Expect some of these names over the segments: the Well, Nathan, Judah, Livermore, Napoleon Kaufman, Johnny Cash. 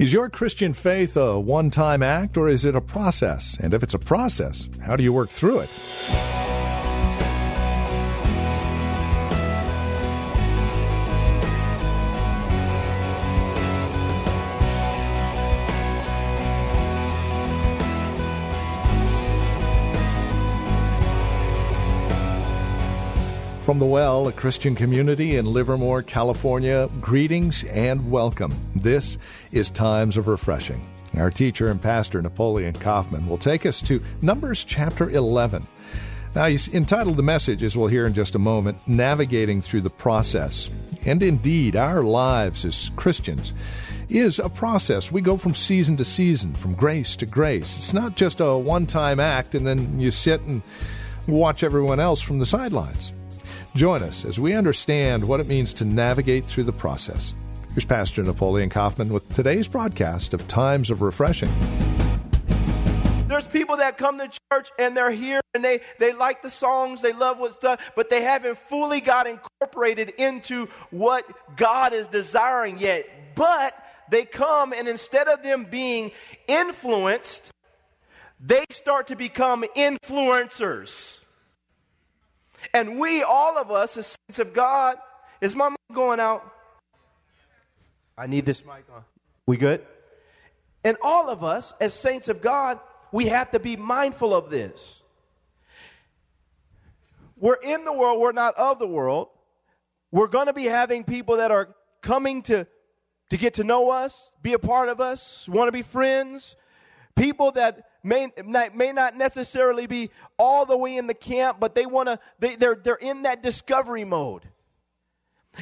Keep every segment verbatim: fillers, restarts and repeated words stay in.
Is your Christian faith a one-time act, or is it a process? And if it's a process, how do you work through it? From the Well, a Christian community in Livermore, California, greetings and welcome. This is Times of Refreshing. Our teacher and pastor, Napoleon Kaufman, will take us to Numbers chapter eleven. Now, he's entitled the message, as we'll hear in just a moment, Navigating Through the Process. And indeed, our lives as Christians is a process. We go from season to season, from grace to grace. It's not just a one-time act, and then you sit and watch everyone else from the sidelines. Join us as we understand what it means to navigate through the process. Here's Pastor Napoleon Kaufman with today's broadcast of Times of Refreshing. There's people that come to church and they're here and they, they like the songs, they love what's done, but they haven't fully got incorporated into what God is desiring yet. But they come, and instead of them being influenced, they start to become influencers. And we, all of us, as saints of God, is my mic going out? I need this mic on. We good? And all of us, as saints of God, we have to be mindful of this. We're in the world. We're not of the world. We're going to be having people that are coming to, to get to know us, be a part of us, want to be friends, people that May, may not necessarily be all the way in the camp, but they want to, they, they're, they're in that discovery mode.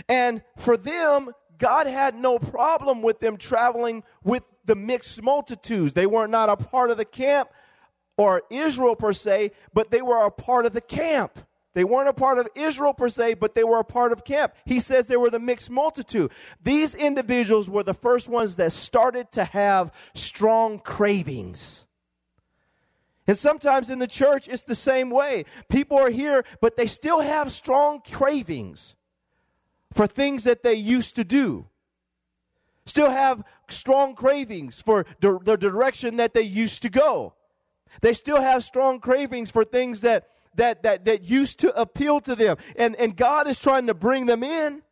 And for them, God had no problem with them traveling with the mixed multitudes. They were not a part of the camp or Israel per se, but they were a part of the camp. They weren't a part of Israel per se, but they were a part of camp. He says they were the mixed multitude. These individuals were the first ones that started to have strong cravings. And sometimes in the church, it's the same way. People are here, but they still have strong cravings for things that they used to do. Still have strong cravings for di- the direction that they used to go. They still have strong cravings for things that that that, that used to appeal to them. And, and God is trying to bring them in.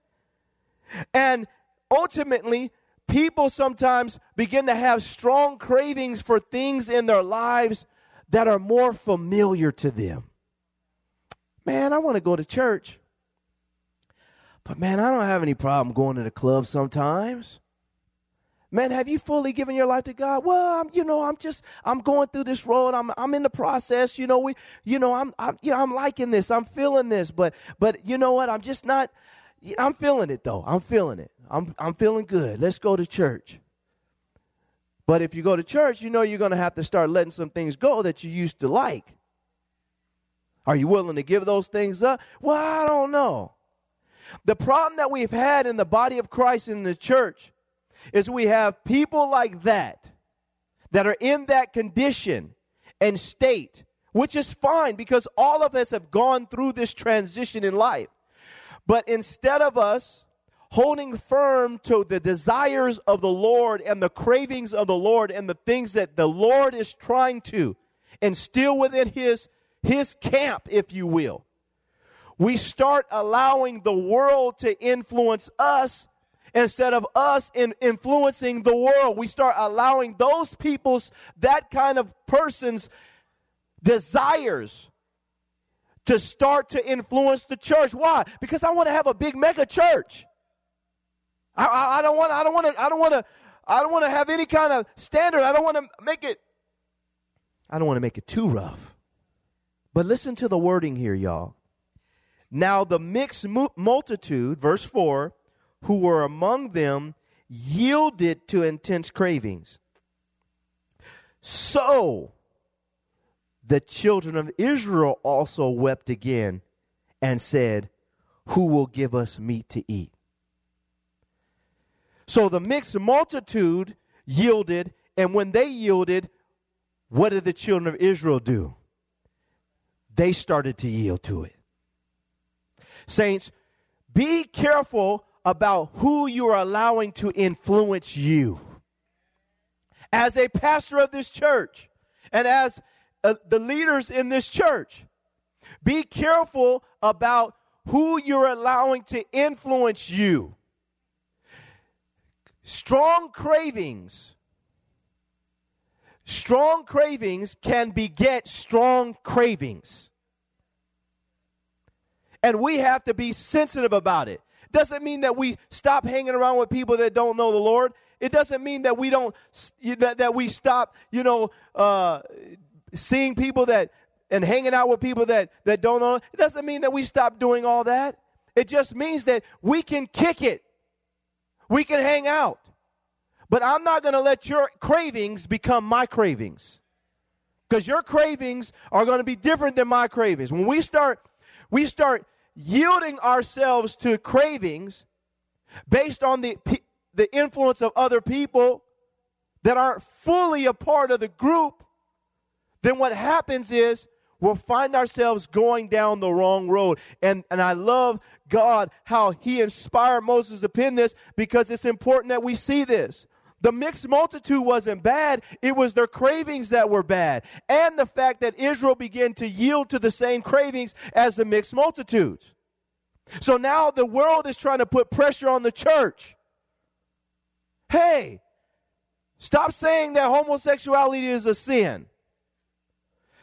And ultimately, people sometimes begin to have strong cravings for things in their lives that are more familiar to them. Man, I want to go to church. But man, I don't have any problem going to the club sometimes. Man, have you fully given your life to God? Well, I'm, you know, I'm just, I'm going through this road. I'm, I'm in the process. You know, we, you know, I'm, I'm, you know, I'm liking this. I'm feeling this. But, but you know what? I'm just not. I'm feeling it though. I'm feeling it. I'm, I'm feeling good. Let's go to church. But if you go to church, you know you're going to have to start letting some things go that you used to like. Are you willing to give those things up? Well, I don't know. The problem that we've had in the body of Christ in the church is we have people like that that are in that condition and state, which is fine because all of us have gone through this transition in life. But instead of us holding firm to the desires of the Lord and the cravings of the Lord and the things that the Lord is trying to instill within his, his camp, if you will. We start allowing the world to influence us instead of us in influencing the world. We start allowing those people's, that kind of person's desires to start to influence the church. Why? Because I want to have a big mega church. I, I don't want. I don't want to. I don't want to. I don't want to have any kind of standard. I don't want to make it. I don't want to make it too rough. But listen to the wording here, y'all. Now the mixed multitude, verse four, who were among them, yielded to intense cravings. So the children of Israel also wept again and said, who will give us meat to eat? So the mixed multitude yielded, and when they yielded, what did the children of Israel do? They started to yield to it. Saints, be careful about who you are allowing to influence you. As a pastor of this church, and as uh, the leaders in this church, be careful about who you're allowing to influence you. Strong cravings, strong cravings can beget strong cravings. And we have to be sensitive about it. Doesn't mean that we stop hanging around with people that don't know the Lord. It doesn't mean that we don't, that we stop, you know, uh, seeing people that, and hanging out with people that, that don't know. It doesn't mean that we stop doing all that. It just means that we can kick it. We can hang out. But I'm not going to let your cravings become my cravings. Because your cravings are going to be different than my cravings. When we start, we start yielding ourselves to cravings based on the, the influence of other people that aren't fully a part of the group, then what happens is we'll find ourselves going down the wrong road. And, and I love God, how he inspired Moses to pen this, because it's important that we see this. The mixed multitude wasn't bad. It was their cravings that were bad. And the fact that Israel began to yield to the same cravings as the mixed multitudes. So now the world is trying to put pressure on the church. Hey, stop saying that homosexuality is a sin.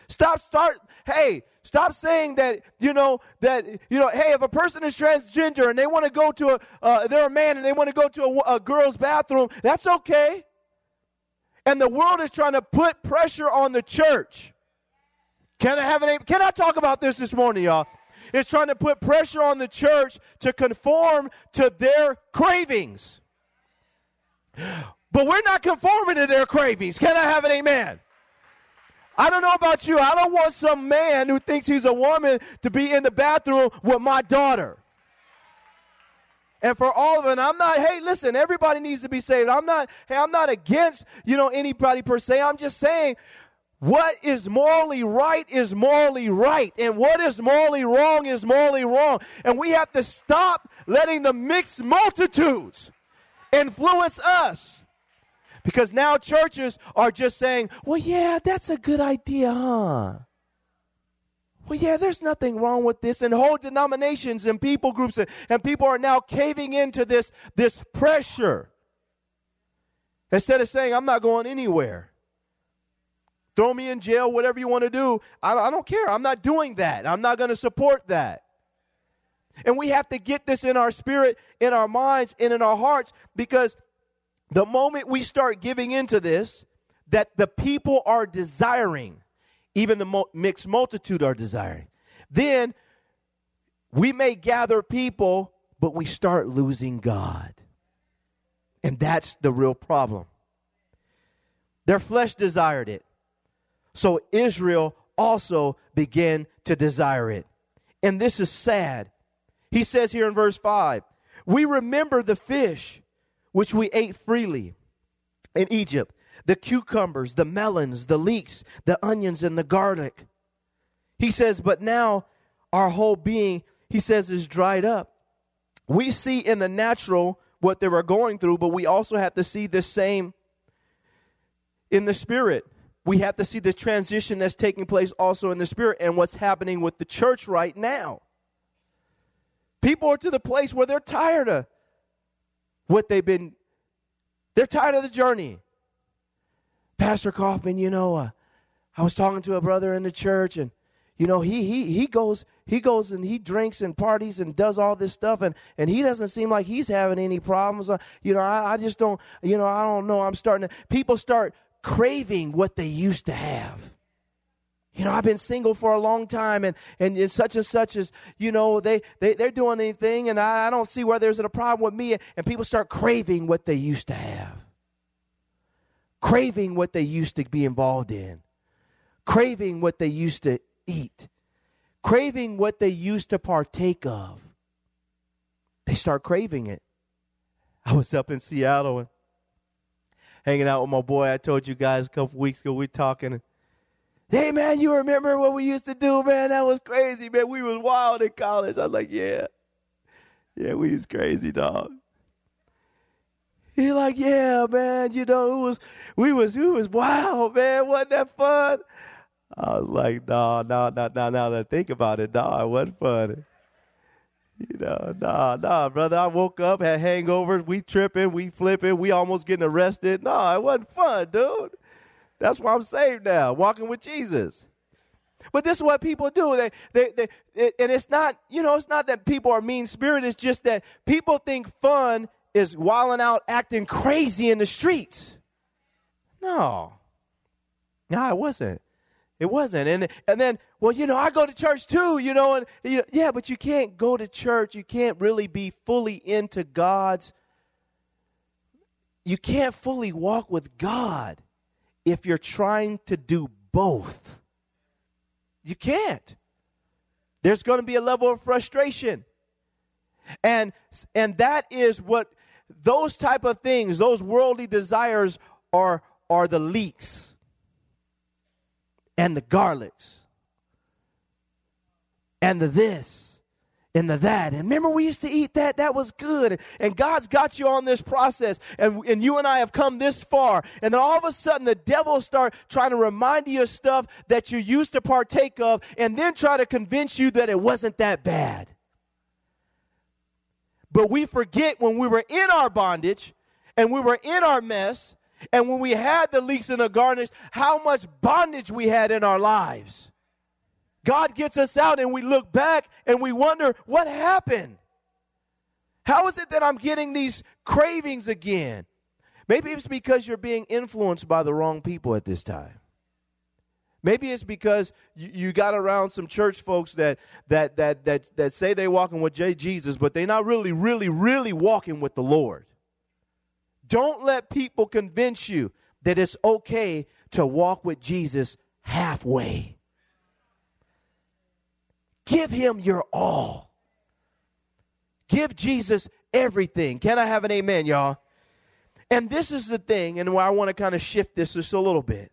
Stop, start, hey, stop saying that, you know, that, you know, hey, if a person is transgender and they want to go to a, uh, they're a man and they want to go to a, a girl's bathroom, that's okay. And the world is trying to put pressure on the church. Can I have an, can I talk about this this morning, y'all? It's trying to put pressure on the church to conform to their cravings. But we're not conforming to their cravings. Can I have an amen? I don't know about you. I don't want some man who thinks he's a woman to be in the bathroom with my daughter. And for all of it, I'm not, hey, listen, everybody needs to be saved. I'm not, hey, I'm not against, you know, anybody per se. I'm just saying what is morally right is morally right. And what is morally wrong is morally wrong. And we have to stop letting the mixed multitudes influence us. Because now churches are just saying, well, yeah, that's a good idea, huh? Well, yeah, there's nothing wrong with this. And whole denominations and people groups and, and people are now caving into this, this pressure. Instead of saying, I'm not going anywhere. Throw me in jail, whatever you want to do. I, I don't care. I'm not doing that. I'm not going to support that. And we have to get this in our spirit, in our minds, and in our hearts, because the moment we start giving into this, that the people are desiring, even the mo- mixed multitude are desiring, then we may gather people, but we start losing God. And that's the real problem. Their flesh desired it. So Israel also began to desire it. And this is sad. He says here in verse five, we remember the fish which we ate freely in Egypt, the cucumbers, the melons, the leeks, the onions, and the garlic. He says, but now our whole being, he says, is dried up. We see in the natural what they were going through, but we also have to see the same in the spirit. We have to see the transition that's taking place also in the spirit and what's happening with the church right now. People are to the place where they're tired of what they've been, they're tired of the journey. Pastor Kaufman, you know, uh, I was talking to a brother in the church, and you know, he he he goes he goes and he drinks and parties and does all this stuff, and and he doesn't seem like he's having any problems. Uh, you know, I, I just don't, you know, I don't know. I'm starting to people start craving what they used to have. You know, I've been single for a long time, and, and such and such is, you know, they, they, they're doing anything, and I, I don't see where there's a problem with me. And people start craving what they used to have, craving what they used to be involved in, craving what they used to eat, craving what they used to partake of. They start craving it. I was up in Seattle and hanging out with my boy. I told you guys a couple weeks ago, we were talking, and hey, man, you remember what we used to do, man? That was crazy, man. We was wild in college. I was like, yeah. Yeah, we was crazy, dog. He's like, yeah, man, you know, it was, we was we was wild, man. Wasn't that fun? I was like, no, no, no, no, no, no. Think about it. No, it wasn't fun. You know, nah, nah, brother. I woke up, had hangovers. We tripping, we flipping, we almost getting arrested. No, it wasn't fun, dude. That's why I'm saved now, walking with Jesus. But this is what people do. They, they, they, it, and it's not, you know, it's not that people are mean-spirited. It's just that people think fun is wilding out, acting crazy in the streets. No. No, it wasn't. It wasn't. And and then, well, you know, I go to church too, you know. And you know, yeah, but you can't go to church. You can't really be fully into God's. You can't fully walk with God if you're trying to do both. You can't. There's going to be a level of frustration. And and that is what those type of things, those worldly desires are, are the leeks and the garlics and the this and the that. And remember, we used to eat that. That was good. And God's got you on this process. And, and you and I have come this far. And then all of a sudden, the devil starts trying to remind you of stuff that you used to partake of, and then try to convince you that it wasn't that bad. But we forget when we were in our bondage and we were in our mess and when we had the leeks and the garnish, how much bondage we had in our lives. God gets us out and we look back and we wonder, what happened? How is it that I'm getting these cravings again? Maybe it's because you're being influenced by the wrong people at this time. Maybe it's because you, you got around some church folks that that that that that say they're walking with Jesus, but they're not really, really, really walking with the Lord. Don't let people convince you that it's okay to walk with Jesus halfway. Give him your all. Give Jesus everything. Can I have an amen, y'all? And this is the thing, and where I want to kind of shift this just a little bit.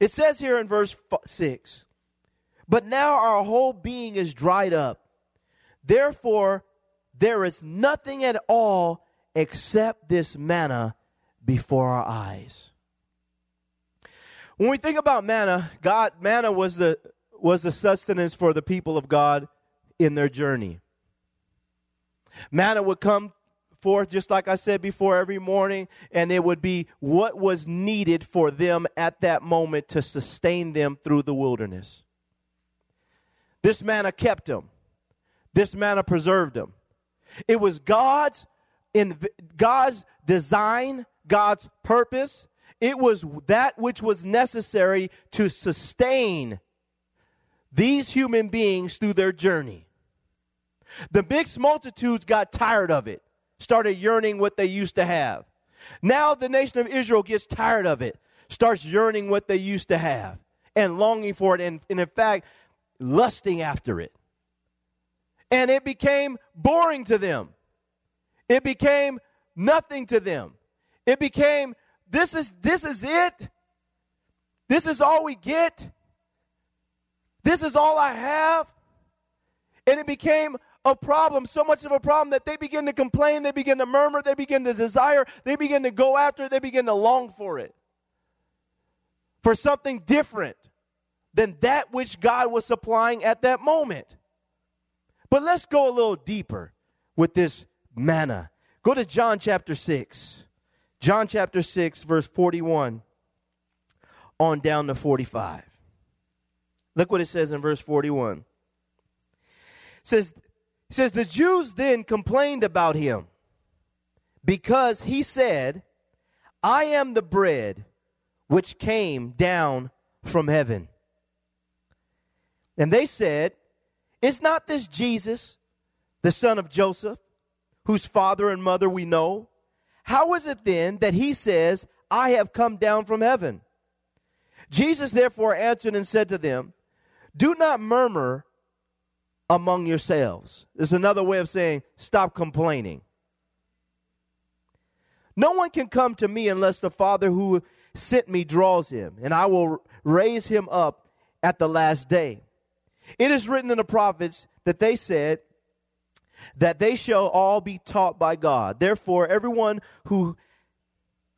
It says here in verse six, but now our whole being is dried up. Therefore, there is nothing at all except this manna before our eyes. When we think about manna, God, manna was the was the sustenance for the people of God in their journey. Manna would come forth, just like I said before, every morning, and it would be what was needed for them at that moment to sustain them through the wilderness. This manna kept them. This manna preserved them. It was God's, in God's design, God's purpose. It was that which was necessary to sustain these human beings through their journey. The mixed multitudes got tired of it, started yearning what they used to have. Now the nation of Israel gets tired of it, starts yearning what they used to have and longing for it, and, and in fact, lusting after it. And it became boring to them. It became nothing to them. It became, this is this is it. This is all we get. This is all I have. And it became a problem, so much of a problem that they begin to complain, they begin to murmur, they begin to desire, they begin to go after it, they begin to long for it. For something different than that which God was supplying at that moment. But let's go a little deeper with this manna. Go to John chapter six. John chapter six, verse forty-one on down to forty-five. Look what it says in verse forty-one. It says, It says, the Jews then complained about him because he said, I am the bread which came down from heaven. And they said, is not this Jesus, the son of Joseph, whose father and mother we know? How is it then that he says, I have come down from heaven? Jesus therefore answered and said to them, do not murmur among yourselves. This is another way of saying, stop complaining. No one can come to me unless the Father who sent me draws him, and I will raise him up at the last day. It is written in the prophets that they said that they shall all be taught by God. Therefore, everyone who,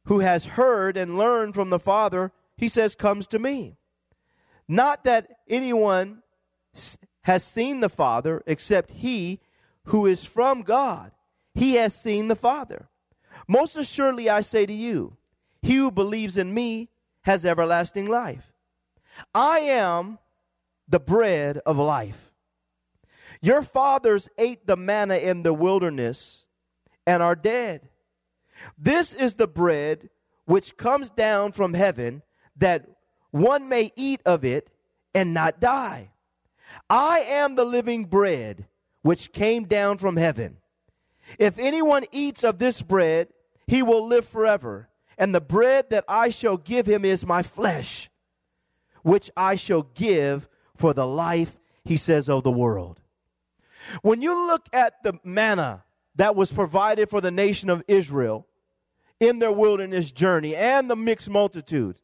who has heard and learned from the Father, he says, comes to me. Not that anyone has seen the Father except he who is from God. He has seen the Father. Most assuredly, I say to you, he who believes in me has everlasting life. I am the bread of life. Your fathers ate the manna in the wilderness and are dead. This is the bread which comes down from heaven, that one may eat of it and not die. I am the living bread which came down from heaven. If anyone eats of this bread, he will live forever. And the bread that I shall give him is my flesh, which I shall give for the life, he says, of the world. When you look at the manna that was provided for the nation of Israel in their wilderness journey and the mixed multitude,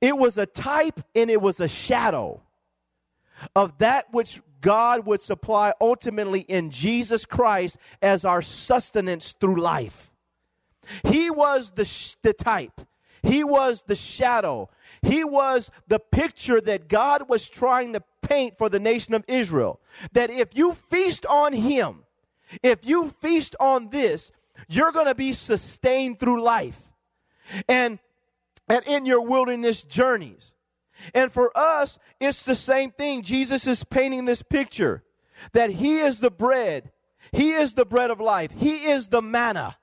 it was a type and it was a shadow of that which God would supply ultimately in Jesus Christ as our sustenance through life. He was the, sh- the type. He was the shadow. He was the picture that God was trying to paint for the nation of Israel. That if you feast on him, if you feast on this, you're going to be sustained through life. And, and in your wilderness journeys. And for us, it's the same thing. Jesus is painting this picture that he is the bread. He is the bread of life. He is the manna.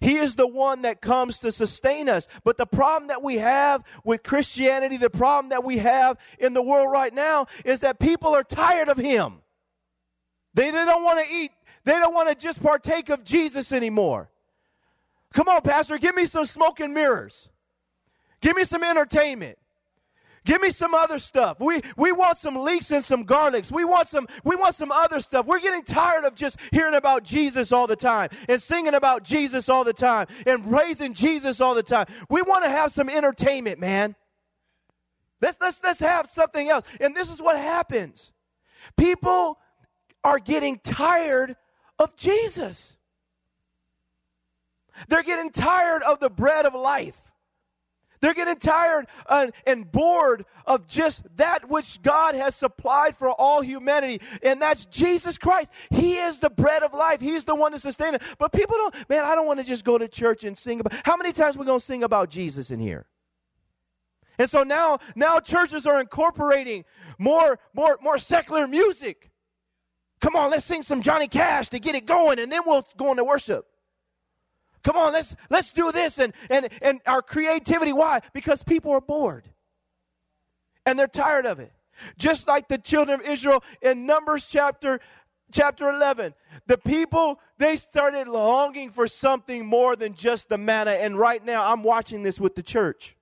He is the one that comes to sustain us. But the problem that we have with Christianity, the problem that we have in the world right now is that people are tired of him. They, they don't want to eat. They don't want to just partake of Jesus anymore. Come on, Pastor, give me some smoke and mirrors. Give me some entertainment. Give me some other stuff. We we want some leeks and some garlics. We want some we want some other stuff. We're getting tired of just hearing about Jesus all the time and singing about Jesus all the time and praising Jesus all the time. We want to have some entertainment, man. Let's let's let's have something else. And this is what happens. People are getting tired of Jesus. They're getting tired of the bread of life. They're getting tired uh, and bored of just that which God has supplied for all humanity, and that's Jesus Christ. He is the bread of life. He's the one that sustains it. But people don't, man, I don't want to just go to church and sing about, how many times are we going to sing about Jesus in here? And so now, now churches are incorporating more, more, more secular music. Come on, let's sing some Johnny Cash to get it going, and then we'll go into worship. Come on, let's let's do this and, and, and our creativity. Why? Because people are bored. And they're tired of it. Just like the children of Israel in Numbers chapter chapter eleven. The people, they started longing for something more than just the manna. And right now, I'm watching this with the church.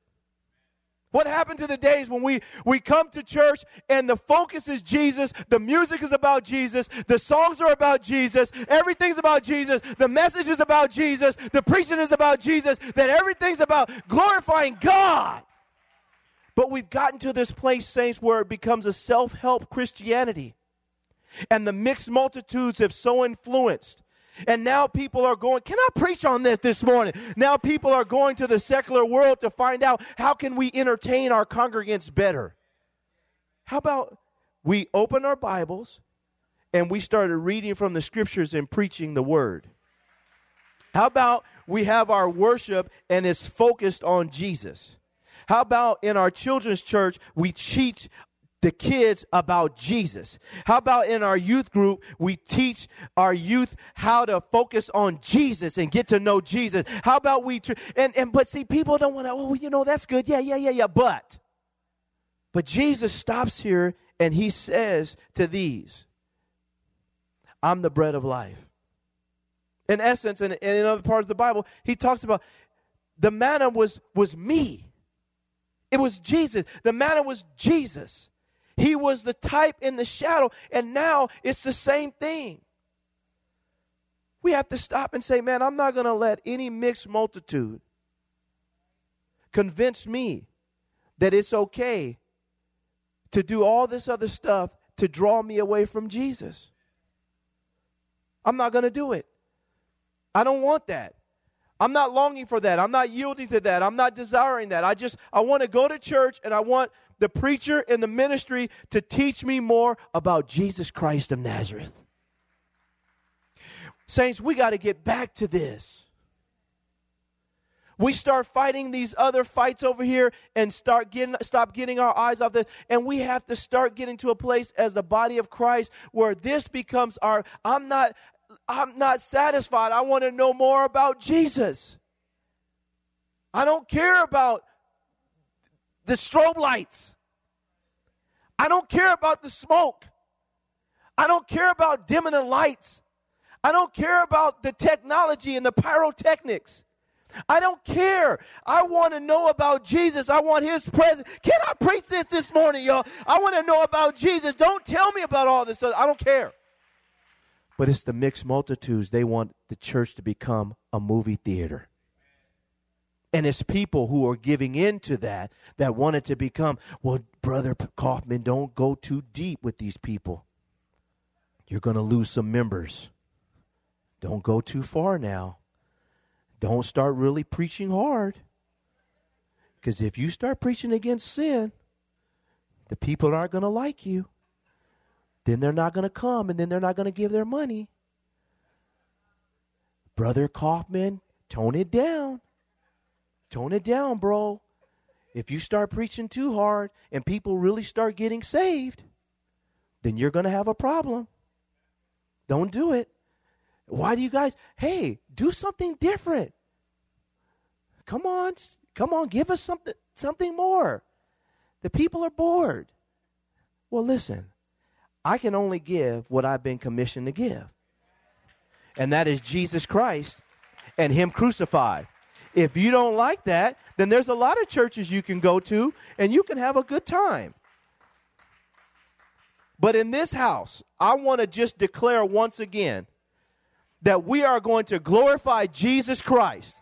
What happened to the days when we, we come to church and the focus is Jesus, the music is about Jesus, the songs are about Jesus, everything's about Jesus, the message is about Jesus, the preaching is about Jesus, that everything's about glorifying God. But we've gotten to this place, saints, where it becomes a self-help Christianity. And the mixed multitudes have so influenced. And now people are going, can I preach on this this morning? Now people are going to the secular world to find out, how can we entertain our congregants better? How about we open our Bibles and we started reading from the scriptures and preaching the word? How about we have our worship and it's focused on Jesus? How about in our children's church, we teach the kids about Jesus? How about in our youth group, we teach our youth how to focus on Jesus and get to know Jesus? How about we, tr- and, and but see, people don't want to, oh, you know, that's good. Yeah, yeah, yeah, yeah. But, But Jesus stops here and he says to these, I'm the bread of life. In essence, and in other parts of the Bible, he talks about the manna was, was me. It was Jesus. The manna was Jesus. He was the type in the shadow, and now it's the same thing. We have to stop and say, man, I'm not going to let any mixed multitude convince me that it's okay to do all this other stuff to draw me away from Jesus. I'm not going to do it. I don't want that. I'm not longing for that. I'm not yielding to that. I'm not desiring that. I just, I want to go to church, and I want the preacher and the ministry to teach me more about Jesus Christ of Nazareth. Saints, we got to get back to this. We start fighting these other fights over here and start getting, stop getting our eyes off this. And we have to start getting to a place as the body of Christ where this becomes our, I'm not, I'm not satisfied. I want to know more about Jesus. I don't care about the strobe lights. I don't care about the smoke. I don't care about dimming the lights. I don't care about the technology and the pyrotechnics. I don't care. I want to know about Jesus. I want his presence. Can I preach this this morning, y'all? I want to know about Jesus. Don't tell me about all this. I don't care. But it's the mixed multitudes. They want the church to become a movie theater. And it's people who are giving in to that that want it to become, well, Brother Kaufman, don't go too deep with these people. You're going to lose some members. Don't go too far now. Don't start really preaching hard. Because if you start preaching against sin, the people aren't going to like you. Then they're not going to come, and then they're not going to give their money. Brother Kaufman, tone it down. Tone it down, bro. If you start preaching too hard and people really start getting saved, then you're going to have a problem. Don't do it. Why do you guys, hey, do something different. Come on, come on, give us something, something more. The people are bored. Well, listen, I can only give what I've been commissioned to give. And that is Jesus Christ and him crucified. If you don't like that, then there's a lot of churches you can go to and you can have a good time. But in this house, I want to just declare once again that we are going to glorify Jesus Christ.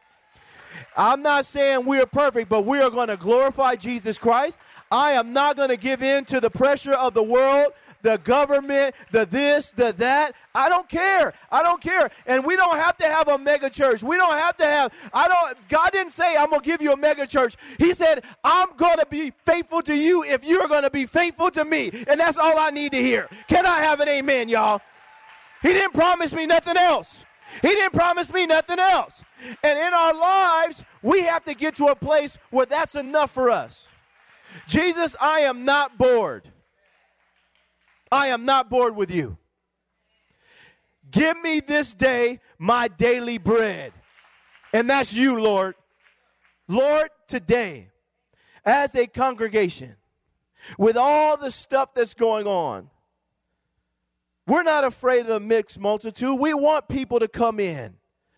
I'm not saying we are perfect, but we are going to glorify Jesus Christ. I am not going to give in to the pressure of the world, the government, the this, the that. I don't care. I don't care. And we don't have to have a mega church. We don't have to have, I don't, God didn't say I'm going to give you a mega church. He said, I'm going to be faithful to you if you're going to be faithful to me. And that's all I need to hear. Can I have an amen, y'all? He didn't promise me nothing else. He didn't promise me nothing else. And in our lives, we have to get to a place where that's enough for us. Jesus, I am not bored. I am not bored with you. Give me this day my daily bread. And that's you, Lord. Lord, today, as a congregation, with all the stuff that's going on, we're not afraid of the mixed multitude. We want people to come in,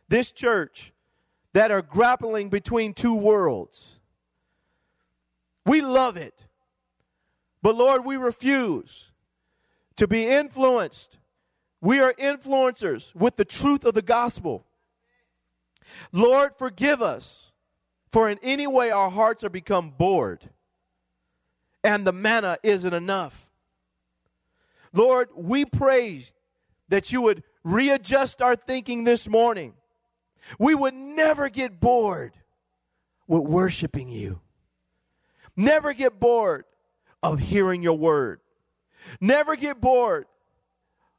this church, that are grappling between two worlds. We love it. But, Lord, we refuse to be influenced. We are influencers with the truth of the gospel. Lord, forgive us, for in any way our hearts are become bored, and the manna isn't enough. Lord, we pray that you would readjust our thinking this morning. We would never get bored with worshiping you. Never get bored of hearing your word. Never get bored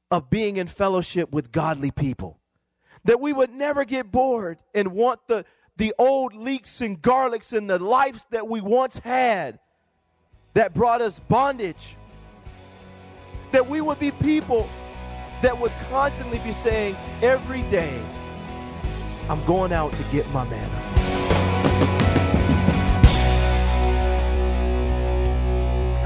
of being in fellowship with godly people. That we would never get bored and want the, the old leeks and garlics and the lives that we once had that brought us bondage. That we would be people that would constantly be saying every day, I'm going out to get my manna.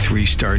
Three-star